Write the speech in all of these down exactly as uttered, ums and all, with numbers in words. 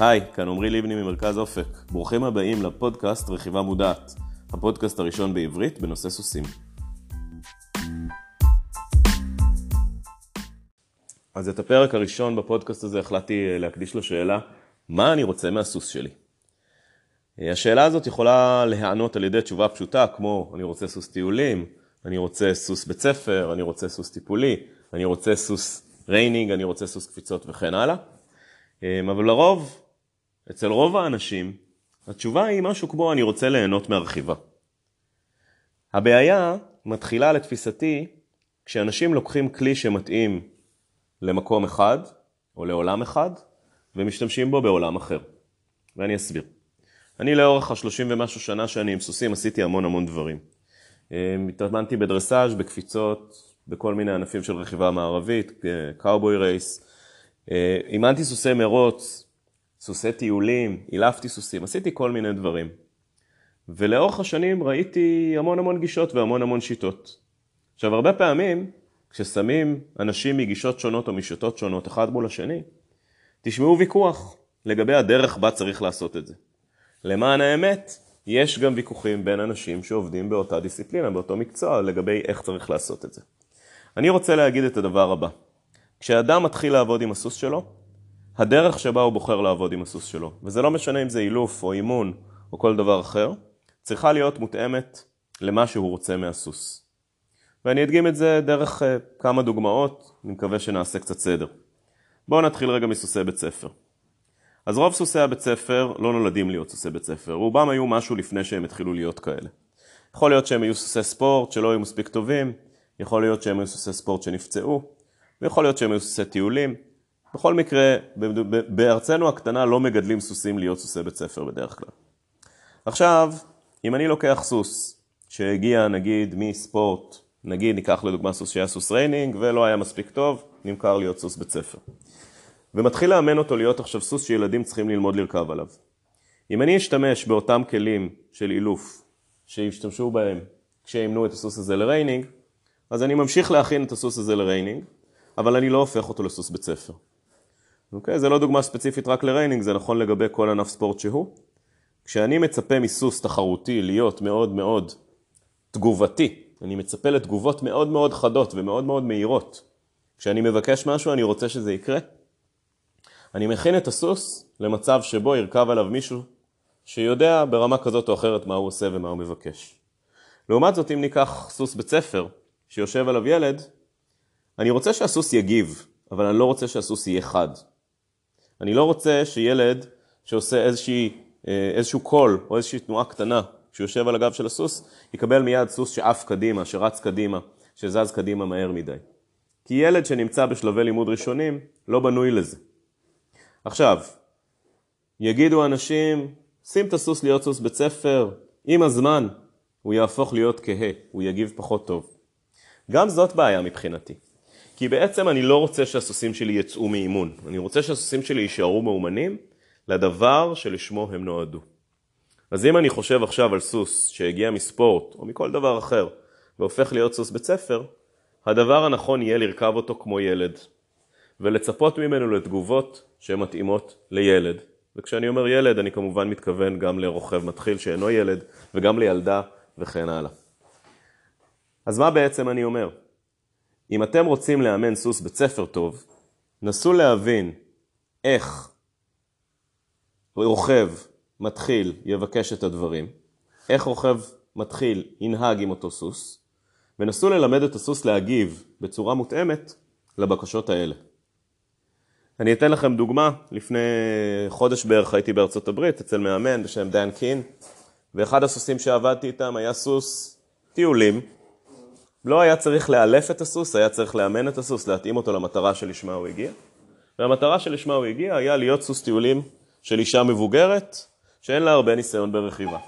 היי, כאן אומרי ליבני ממרכז אופק. ברוכים הבאים לפודקאסט רכיבה מודעת, הפודקאסט הראשון בעברית בנושא סוסים. אז את הפרק הראשון בפודקאסט הזה החלטתי להקדיש לו שאלה, מה אני רוצה מהסוס שלי? השאלה הזאת יכולה להיענות על ידי תשובה פשוטה, כמו אני רוצה סוס טיולים, אני רוצה סוס בית ספר, אני רוצה סוס טיפולי, אני רוצה סוס ריינינג, אני רוצה סוס קפיצות וכן הלאה. אבל לרוב, אצל רוב האנשים, התשובה היא משהו כמו אני רוצה ליהנות מהרכיבה. הבעיה מתחילה לתפיסתי כשאנשים לוקחים כלי שמתאים למקום אחד או לעולם אחד ומשתמשים בו בעולם אחר. ואני אסביר. אני לאורך השלושים ומשהו שנה שאני עם סוסים עשיתי המון המון דברים. התאמנתי בדרסאז', בקפיצות, בכל מיני ענפים של רכיבה מערבית, קאובוי רייס. אימנתי סוסי מרוץ, סוסי טיולים, אילפתי סוסים, עשיתי כל מיני דברים. ולאורך השנים ראיתי המון המון גישות והמון המון שיטות. עכשיו, הרבה פעמים, כששמים אנשים מגישות שונות או משיטות שונות אחד מול השני, תשמעו ויכוח לגבי הדרך בה צריך לעשות את זה. למען האמת, יש גם ויכוחים בין אנשים שעובדים באותה דיסציפלינה, באותו מקצוע, לגבי איך צריך לעשות את זה. אני רוצה להגיד את הדבר הבא. כשאדם מתחיל לעבוד עם הסוס שלו, הדרך שבה הוא בוחר לעבוד עם הסוס שלו, וזה לא משנה אם זה אילוף או אימון או כל דבר אחר, צריכה להיות מותאמת למה שהוא רוצה מהסוס. ואני אדגים את זה דרך uh, כמה דוגמאות, אני מקווה שנעשה קצת סדר. בואו נתחיל רגע מסוסי בית ספר. אז רוב סוסי הבית ספר לא נולדים להיות סוסי בית ספר, רובם היו משהו לפני שהם התחילו להיות כאלה. יכול להיות שהם היו סוסי ספורט שלא היו מספיק טובים, יכול להיות שהם היו סוסי ספורט שנפצעו, ויכול להיות שהם היו סוסי טיולים. בכל מקרה, בארצנו הקטנה לא מגדלים סוסים להיות סוסי בית ספר בדרך כלל. עכשיו, אם אני לוקח סוס שהגיע נגיד מספורט, נגיד ניקח לדוגמה סוס שהיה סוס ריינינג ולא היה מספיק טוב, נמכר להיות סוס בית ספר. ומתחיל לאמן אותו להיות עכשיו סוס שילדים צריכים ללמוד לרכב עליו. אם אני אשתמש באותם כלים של אילוף שהשתמשו בהם כשאימנו את הסוס הזה לריינינג, אז אני ממשיך להכין את הסוס הזה לריינינג, אבל אני לא הופך אותו לסוס בית ספר. אוקיי? זה לא דוגמה ספציפית רק לריינינג, זה נכון לגבי כל ענף ספורט שהוא. כשאני מצפה מסוס תחרותי להיות מאוד מאוד תגובתי, אני מצפה לתגובות מאוד מאוד חדות ומאוד מאוד מהירות. כשאני מבקש משהו, אני רוצה שזה יקרה. אני מכין את הסוס למצב שבו ירכב עליו מישהו שיודע ברמה כזאת או אחרת מה הוא עושה ומה הוא מבקש. לעומת זאת, אם ניקח סוס בית ספר שיושב עליו ילד, אני רוצה שהסוס יגיב, אבל אני לא רוצה שהסוס יהיה חד. אני לא רוצה שילד שעושה איזושהי, איזשהו קול או איזושהי תנועה קטנה שיושב על הגב של הסוס, יקבל מיד סוס שאף קדימה, שרץ קדימה, שזז קדימה מהר מדי. כי ילד שנמצא בשלבי לימוד ראשונים לא בנוי לזה. עכשיו, יגידו אנשים, שים את הסוס להיות סוס בית ספר, עם הזמן הוא יהפוך להיות כהה, הוא יגיב פחות טוב. גם זאת בעיה מבחינתי. כי בעצם אני לא רוצה שהסוסים שלי יצאו מאימון. אני רוצה שהסוסים שלי יישארו מאומנים לדבר שלשמו הם נועדו. אז אם אני חושב עכשיו על סוס שהגיע מספורט או מכל דבר אחר והופך להיות סוס בית ספר, הדבר הנכון יהיה לרכב אותו כמו ילד ולצפות ממנו לתגובות שמתאימות לילד. וכשאני אומר ילד אני כמובן מתכוון גם לרוכב מתחיל שאינו ילד וגם לילדה וכן הלאה. אז מה בעצם אני אומר? אם אתם רוצים לאמן סוס בית ספר טוב, נסו להבין איך רוכב מתחיל יבקש את הדברים, איך רוכב מתחיל ינהג עם אותו סוס, ונסו ללמד את הסוס להגיב בצורה מותאמת לבקשות האלה. אני אתן לכם דוגמה, לפני חודש בערך הייתי בארצות הברית אצל מאמן בשם דן קין, ואחד הסוסים שעבדתי איתם היה סוס טיולים, לא היה צריך לאלף את הסוס, היה צריך לאמן את הסוס, להתאים אותו למטרה שלשמה הוא הגיע. והמטרה שלשמה הוא הגיע היה להיות סוס טיולים של אישה מבוגרת, שאין לה הרבה ניסיון ברכיבה.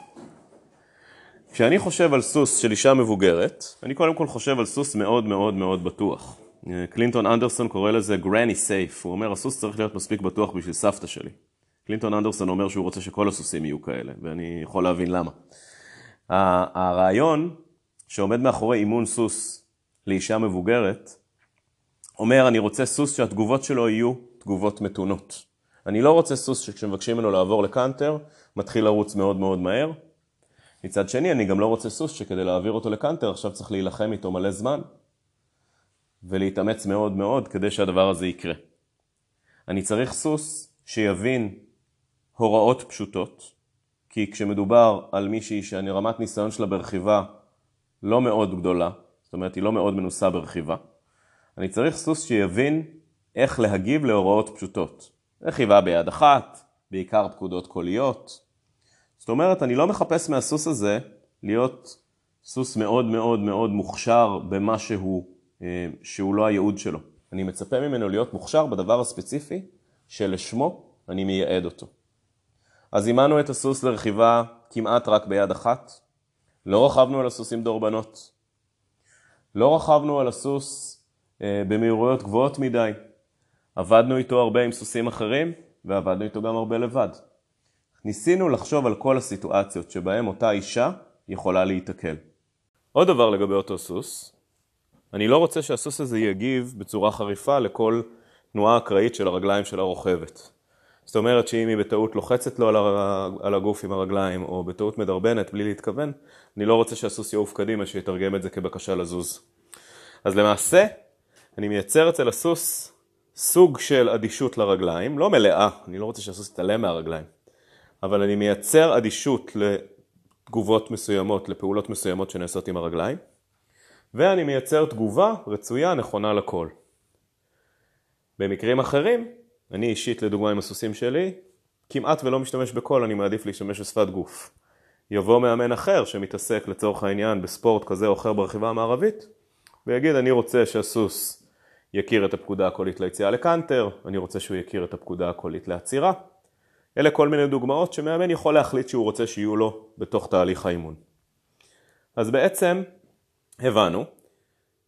כשאני חושב על סוס של אישה מבוגרת, אני קודם כל חושב על סוס מאוד מאוד מאוד בטוח. קלינטון אנדרסון קורא לזה גרני סייף, הוא אומר הסוס צריך להיות מספיק בטוח בשביל סבתא שלי. קלינטון אנדרסון אומר שהוא רוצה שכל הסוסים יהיו כאלה, ואני יכול להבין למה. הרעיון שעומד מאחורי אימון סוס לאישה מבוגרת, אומר אני רוצה סוס שהתגובות שלו יהיו תגובות מתונות. אני לא רוצה סוס שכשמבקשים ממנו לעבור לקנטר, מתחיל לרוץ מאוד מאוד מהר. מצד שני, אני גם לא רוצה סוס שכדי להעביר אותו לקנטר, עכשיו צריך להילחם איתו מלא זמן, ולהתאמץ מאוד מאוד כדי שהדבר הזה יקרה. אני צריך סוס שיבין הוראות פשוטות, כי כשמדובר על מישהי שהרמת ניסיון שלה ברכיבה לא מאוד גדולה, זאת אומרת היא לא מאוד מנוסה ברכיבה, אני צריך סוס שיבין איך להגיב להוראות פשוטות. רכיבה ביד אחת, בעיקר פקודות קוליות. זאת אומרת, אני לא מחפש מהסוס הזה להיות סוס מאוד מאוד מאוד מוכשר במה שהוא, שהוא לא הייעוד שלו. אני מצפה ממנו להיות מוכשר בדבר הספציפי שלשמו אני מייעד אותו. אז אימנו את הסוס לרכיבה כמעט רק ביד אחת. לא רכבנו על הסוס עם דורבנות. לא רכבנו על הסוס במהירויות גבוהות מדי. עבדנו איתו הרבה עם סוסים אחרים, ועבדנו איתו גם הרבה לבד. ניסינו לחשוב על כל הסיטואציות שבהם אותה אישה יכולה להתקל. עוד דבר לגבי אותו סוס, אני לא רוצה שהסוס הזה יגיב בצורה חריפה לכל תנועה אקראית של הרגליים של הרוכבת. זאת אומרת שאם היא בטעות לוחצת לו על הגוף עם הרגליים, או בטעות מדרבנת בלי להתכוון, אני לא רוצה שהסוס יעוף קדימה שיתרגם את זה כבקשה לזוז. אז למעשה, אני מייצר אצל הסוס סוג של אדישות לרגליים, לא מלאה, אני לא רוצה שהסוס יתעלם מהרגליים, אבל אני מייצר אדישות לתגובות מסוימות, לפעולות מסוימות שנעשות עם הרגליים, ואני מייצר תגובה רצויה נכונה לכל. במקרים אחרים, אני אישית לדוגמה עם הסוסים שלי, כמעט ולא משתמש בכל, אני מעדיף להשתמש בשפת גוף. יבוא מאמן אחר שמתעסק לצורך העניין בספורט כזה או אחר ברכיבה המערבית, ויגיד אני רוצה שהסוס יכיר את הפקודה הקולית ליציאה לקנטר, אני רוצה שהוא יכיר את הפקודה הקולית לעצירה. אלה כל מיני דוגמאות שמאמן יכול להחליט שהוא רוצה שיהיו לו בתוך תהליך האימון. אז בעצם הבנו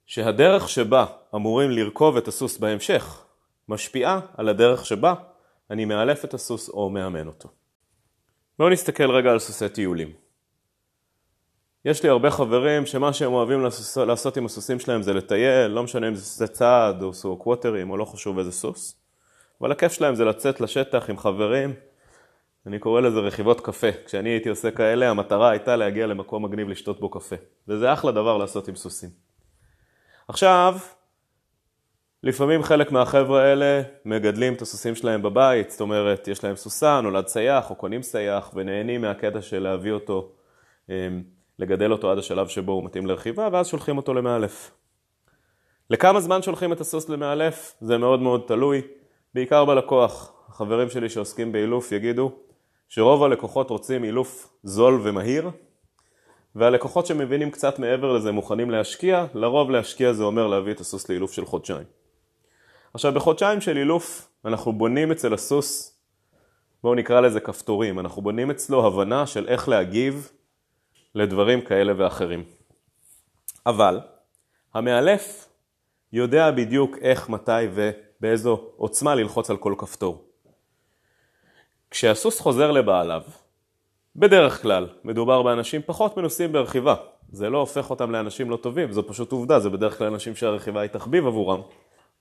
שהדרך שבה אמורים לרכוב את הסוס בהמשך משפיעה על הדרך שבה אני מאלף את הסוס או מאמן אותו. בואו נסתכל רגע על סוסי טיולים. יש לי הרבה חברים שמה שהם אוהבים לעשות עם הסוסים שלהם זה לטייל, לא משנה אם זה סוסי צעד או קווטרים או לא חשוב איזה סוס. אבל הכיף שלהם זה לצאת לשטח עם חברים, אני קורא לזה רכיבות קפה. כשאני הייתי עושה כאלה, המטרה הייתה להגיע למקום מגניב לשתות בו קפה. וזה אחלה דבר לעשות עם סוסים. עכשיו, לפעמים חלק מהחבר'ה האלה מגדלים את הסוסים שלהם בבית, זאת אומרת, יש להם סוסה, נולד סייח או קונים סייח, ונהנים מהקטע של להביא אותו, לגדל אותו עד השלב שבו הוא מתאים לרכיבה, ואז שולחים אותו למאלף. לכמה זמן שולחים את הסוס למאלף? זה מאוד מאוד תלוי, בעיקר בלקוח. החברים שלי שעוסקים באילוף יגידו שרוב הלקוחות רוצים אילוף זול ומהיר, והלקוחות שמבינים קצת מעבר לזה מוכנים להשקיע, לרוב להשקיע זה אומר להביא את הסוס לאילוף של חודשיים. עכשיו בחודשיים של אילוף אנחנו בונים אצל הסוס, בואו נקרא לזה כפתורים, אנחנו בונים אצלו הבנה של איך להגיב לדברים כאלה ואחרים. אבל המאלף יודע בדיוק איך, מתי ובאיזו עוצמה ללחוץ על כל כפתור. כשהסוס חוזר לבעליו, בדרך כלל מדובר באנשים פחות מנוסים ברכיבה. זה לא הופך אותם לאנשים לא טובים, זו פשוט עובדה, זה בדרך כלל אנשים שהרכיבה היא תחביב עבורם,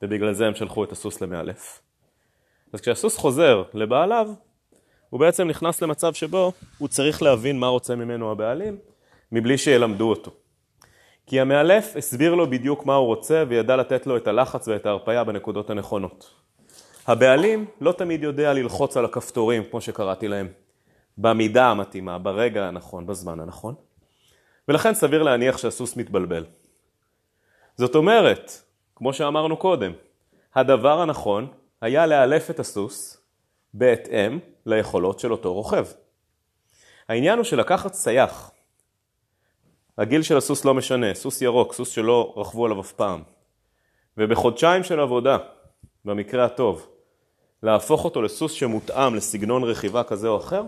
ובגלל זה הם שלחו את הסוס למאלף. אז כשהסוס חוזר לבעליו, הוא בעצם נכנס למצב שבו הוא צריך להבין מה רוצה ממנו הבעלים, מבלי שילמדו אותו. כי המאלף הסביר לו בדיוק מה הוא רוצה, וידע לתת לו את הלחץ ואת ההרפאיה בנקודות הנכונות. הבעלים לא תמיד יודע ללחוץ על הכפתורים, כמו שקראתי להם, במידה המתאימה, ברגע הנכון, בזמן הנכון. ולכן סביר להניח שהסוס מתבלבל. זאת אומרת, כמו שאמרנו קודם, הדבר הנכון היה לאלף את הסוס, בהתאם ליכולות של אותו רוכב. העניין הוא שלקחת סייח. הגיל של הסוס לא משנה, סוס ירוק, סוס שלא רכבו עליו אף פעם. ובחודשיים של עבודה, במקרה הטוב, להפוך אותו לסוס שמותאם לסגנון רכיבה כזה או אחר,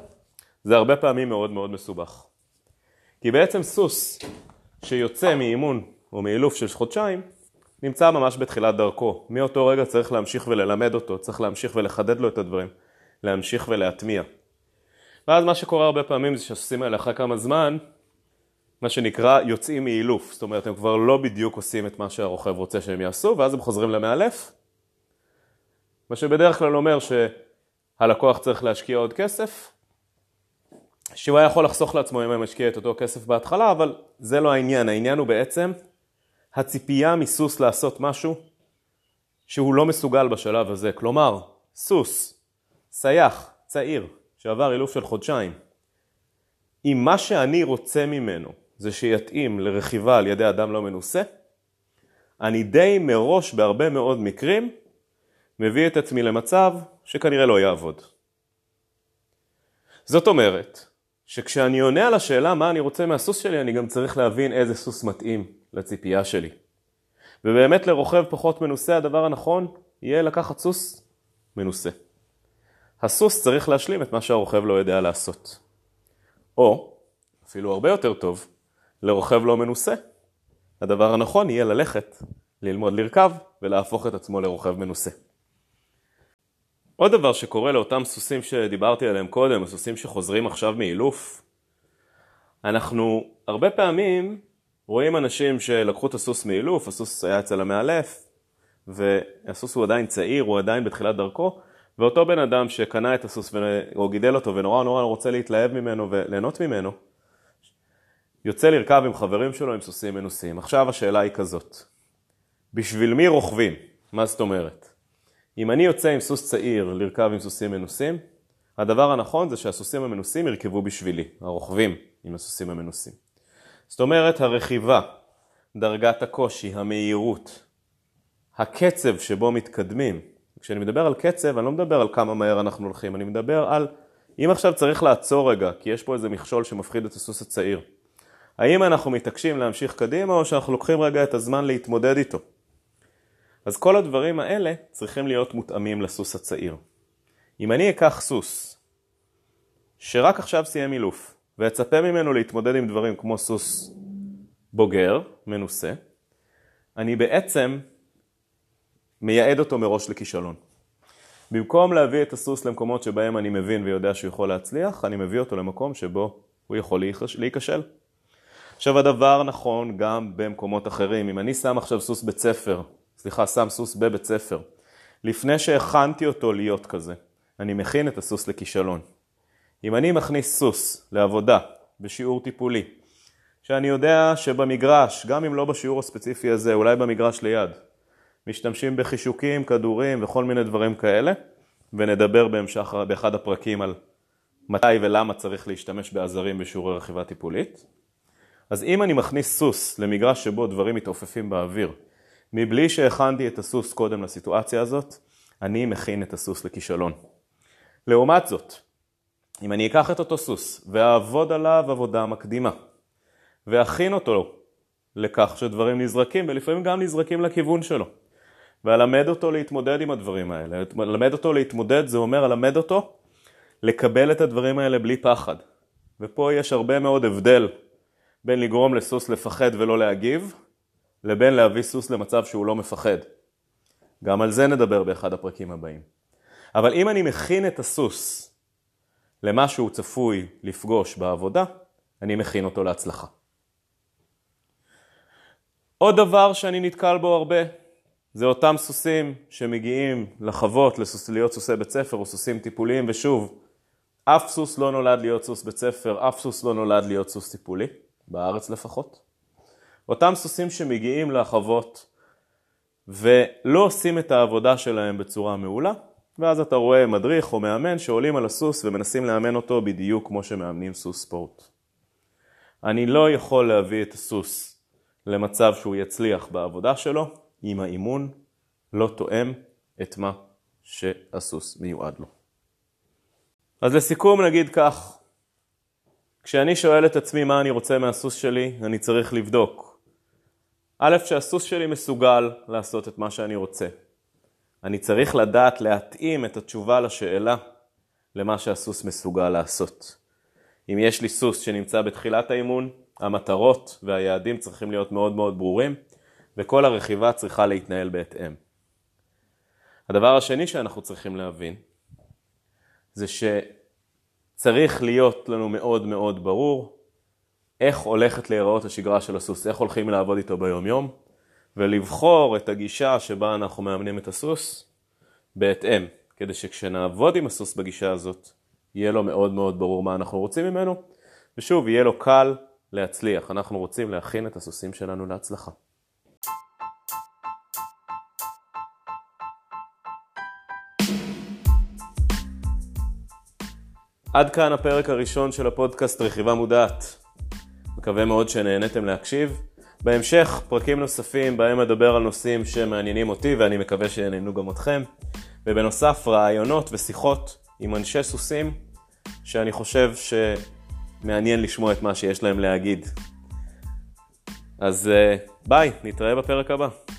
זה הרבה פעמים מאוד מאוד מסובך. כי בעצם סוס שיוצא מאימון או מאילוף של חודשיים, נמצא ממש בתחילת דרכו. מאותו רגע צריך להמשיך וללמד אותו, צריך להמשיך ולחדד לו את הדברים. להמשיך ולהטמיע. ואז מה שקורה הרבה פעמים זה שהסוסים האלה אחרי כמה זמן, מה שנקרא יוצאים מאילוף. זאת אומרת, הם כבר לא בדיוק עושים את מה שהרוכב רוצה שהם יעשו, ואז הם חוזרים למאלף. מה שבדרך כלל אומר הלקוח צריך להשקיע עוד כסף, שהוא היה יכול לחסוך לעצמו אם הוא משקיע את אותו כסף בהתחלה, אבל זה לא העניין. העניין הוא בעצם הציפייה מסוס לעשות משהו שהוא לא מסוגל בשלב הזה. כלומר, סוס, סייח, צעיר, שעבר אילוף של חודשיים. אם מה שאני רוצה ממנו זה שיתאים לרכיבה על ידי אדם לא מנוסה, אני די מראש בהרבה מאוד מקרים מביא את עצמי למצב שכנראה לא יעבוד. זאת אומרת, שכשאני עונה על השאלה מה אני רוצה מהסוס שלי, אני גם צריך להבין איזה סוס מתאים לציפייה שלי. ובאמת לרוכב פחות מנוסה, הדבר הנכון יהיה לקחת סוס מנוסה. הסוס צריך להשלים את מה שהרוכב לא יודע לעשות. או, אפילו הרבה יותר טוב, לרוכב לא מנוסה, הדבר הנכון יהיה ללכת, ללמוד לרכב ולהפוך את עצמו לרוכב מנוסה. עוד דבר שקורה לאותם סוסים שדיברתי עליהם קודם, הסוסים שחוזרים עכשיו מאילוף, אנחנו הרבה פעמים רואים אנשים שלקחו את הסוס מאילוף, הסוס היה אצל המאלף, והסוס הוא עדיין צעיר, הוא עדיין בתחילת דרכו, ואותו בן אדם שקנה את הסוס או גידל אותו ונורא נורא רוצה להתלהב ממנו וליהנות ממנו, יוצא לרכב עם חברים שלו עם סוסים מנוסים. עכשיו השאלה היא כזאת, בשביל מי רוכבים? מה זאת אומרת? אם אני יוצא עם סוס צעיר לרכב עם סוסים מנוסים, הדבר הנכון זה שהסוסים המנוסים ירכבו בשבילי, הרוכבים עם הסוסים המנוסים. זאת אומרת, הרכיבה, דרגת הקושי, המהירות, הקצב שבו מתקדמים. כשאני מדבר על קצב, אני לא מדבר על כמה מהר אנחנו הולכים, אני מדבר על אם עכשיו צריך לעצור רגע, כי יש פה איזה מכשול שמפחיד את הסוס הצעיר. האם אנחנו מתעקשים להמשיך קדימה או שאנחנו לוקחים רגע את הזמן להתמודד איתו? אז כל הדברים האלה צריכים להיות מותאמים לסוס הצעיר. אם אני אקח סוס שרק עכשיו סיים אילוף ואצפה ממנו להתמודד עם דברים כמו סוס בוגר, מנוסה, אני בעצם מייעד אותו מראש לכישלון. במקום להביא את הסוס למקומות שבהם אני מבין ויודע שהוא יכול להצליח, אני מביא אותו למקום שבו הוא יכול להיכשל. עכשיו הדבר נכון גם במקומות אחרים. אם אני שם עכשיו סוס בית ספר, סליחה, שם סוס בבית ספר, לפני שהכנתי אותו להיות כזה, אני מכין את הסוס לכישלון. אם אני מכניס סוס לעבודה בשיעור טיפולי, שאני יודע שבמגרש, גם אם לא בשיעור הספציפי הזה, אולי במגרש ליד, משתמשים בחישוקים, כדורים וכל מיני דברים כאלה, ונדבר בהמשך באחד הפרקים על מתי ולמה צריך להשתמש בעזרים בשיעורי רכיבה טיפולית. אז אם אני מכניס סוס למגרש שבו דברים מתעופפים באוויר, מבלי שהכנתי את הסוס קודם לסיטואציה הזאת, אני מכין את הסוס לכישלון. לעומת זאת, אם אני אקח את אותו סוס ואעבוד עליו עבודה מקדימה, ואכין אותו לכך שדברים נזרקים, ולפעמים גם נזרקים לכיוון שלו, ואלמד אותו להתמודד עם הדברים האלה. אלמד אותו להתמודד, זה אומר אלמד אותו לקבל את הדברים האלה בלי פחד. ופה יש הרבה מאוד הבדל בין לגרום לסוס לפחד ולא להגיב, לבין להביא סוס למצב שהוא לא מפחד. גם על זה נדבר באחד הפרקים הבאים. אבל אם אני מכין את הסוס למה שהוא צפוי לפגוש בעבודה, אני מכין אותו להצלחה. עוד דבר שאני נתקל בו הרבה, זה אותם סוסים שמגיעים לחוות לסוס, להיות סוסי בית ספר או סוסים טיפוליים, ושוב, אף סוס לא נולד להיות סוס בית ספר, אף סוס לא נולד להיות סוס טיפולי, בארץ לפחות. אותם סוסים שמגיעים לחוות ולא עושים את העבודה שלהם בצורה מעולה, ואז אתה רואה מדריך או מאמן שעולים על הסוס ומנסים לאמן אותו בדיוק כמו שמאמנים סוס ספורט. אני לא יכול להביא את הסוס למצב שהוא יצליח בעבודה שלו, אם האימון לא תואם את מה שהסוס מיועד לו. אז לסיכום נגיד כך, כשאני שואל את עצמי מה אני רוצה מהסוס שלי, אני צריך לבדוק. א', שהסוס שלי מסוגל לעשות את מה שאני רוצה. אני צריך לדעת להתאים את התשובה לשאלה למה שהסוס מסוגל לעשות. אם יש לי סוס שנמצא בתחילת האימון, המטרות והיעדים צריכים להיות מאוד מאוד ברורים, וכל הרכיבה צריכה להתנהל בהתאם. הדבר השני שאנחנו צריכים להבין, זה שצריך להיות לנו מאוד מאוד ברור, איך הולכת להיראות השגרה של הסוס, איך הולכים לעבוד איתו ביום יום, ולבחור את הגישה שבה אנחנו מאמנים את הסוס בהתאם. כדי שכשנעבוד עם הסוס בגישה הזאת, יהיה לו מאוד מאוד ברור מה אנחנו רוצים ממנו, ושוב, יהיה לו קל להצליח. אנחנו רוצים להכין את הסוסים שלנו להצלחה. עד כאן הפרק הראשון של הפודקאסט רכיבה מודעת. מקווה מאוד שנהניתם להקשיב. בהמשך פרקים נוספים בהם אדבר על נושאים שמעניינים אותי ואני מקווה שיעניינו גם אתכם. ובנוסף רעיונות ושיחות עם אנשי סוסים שאני חושב שמעניין לשמוע את מה שיש להם להגיד. אז ביי, נתראה בפרק הבא.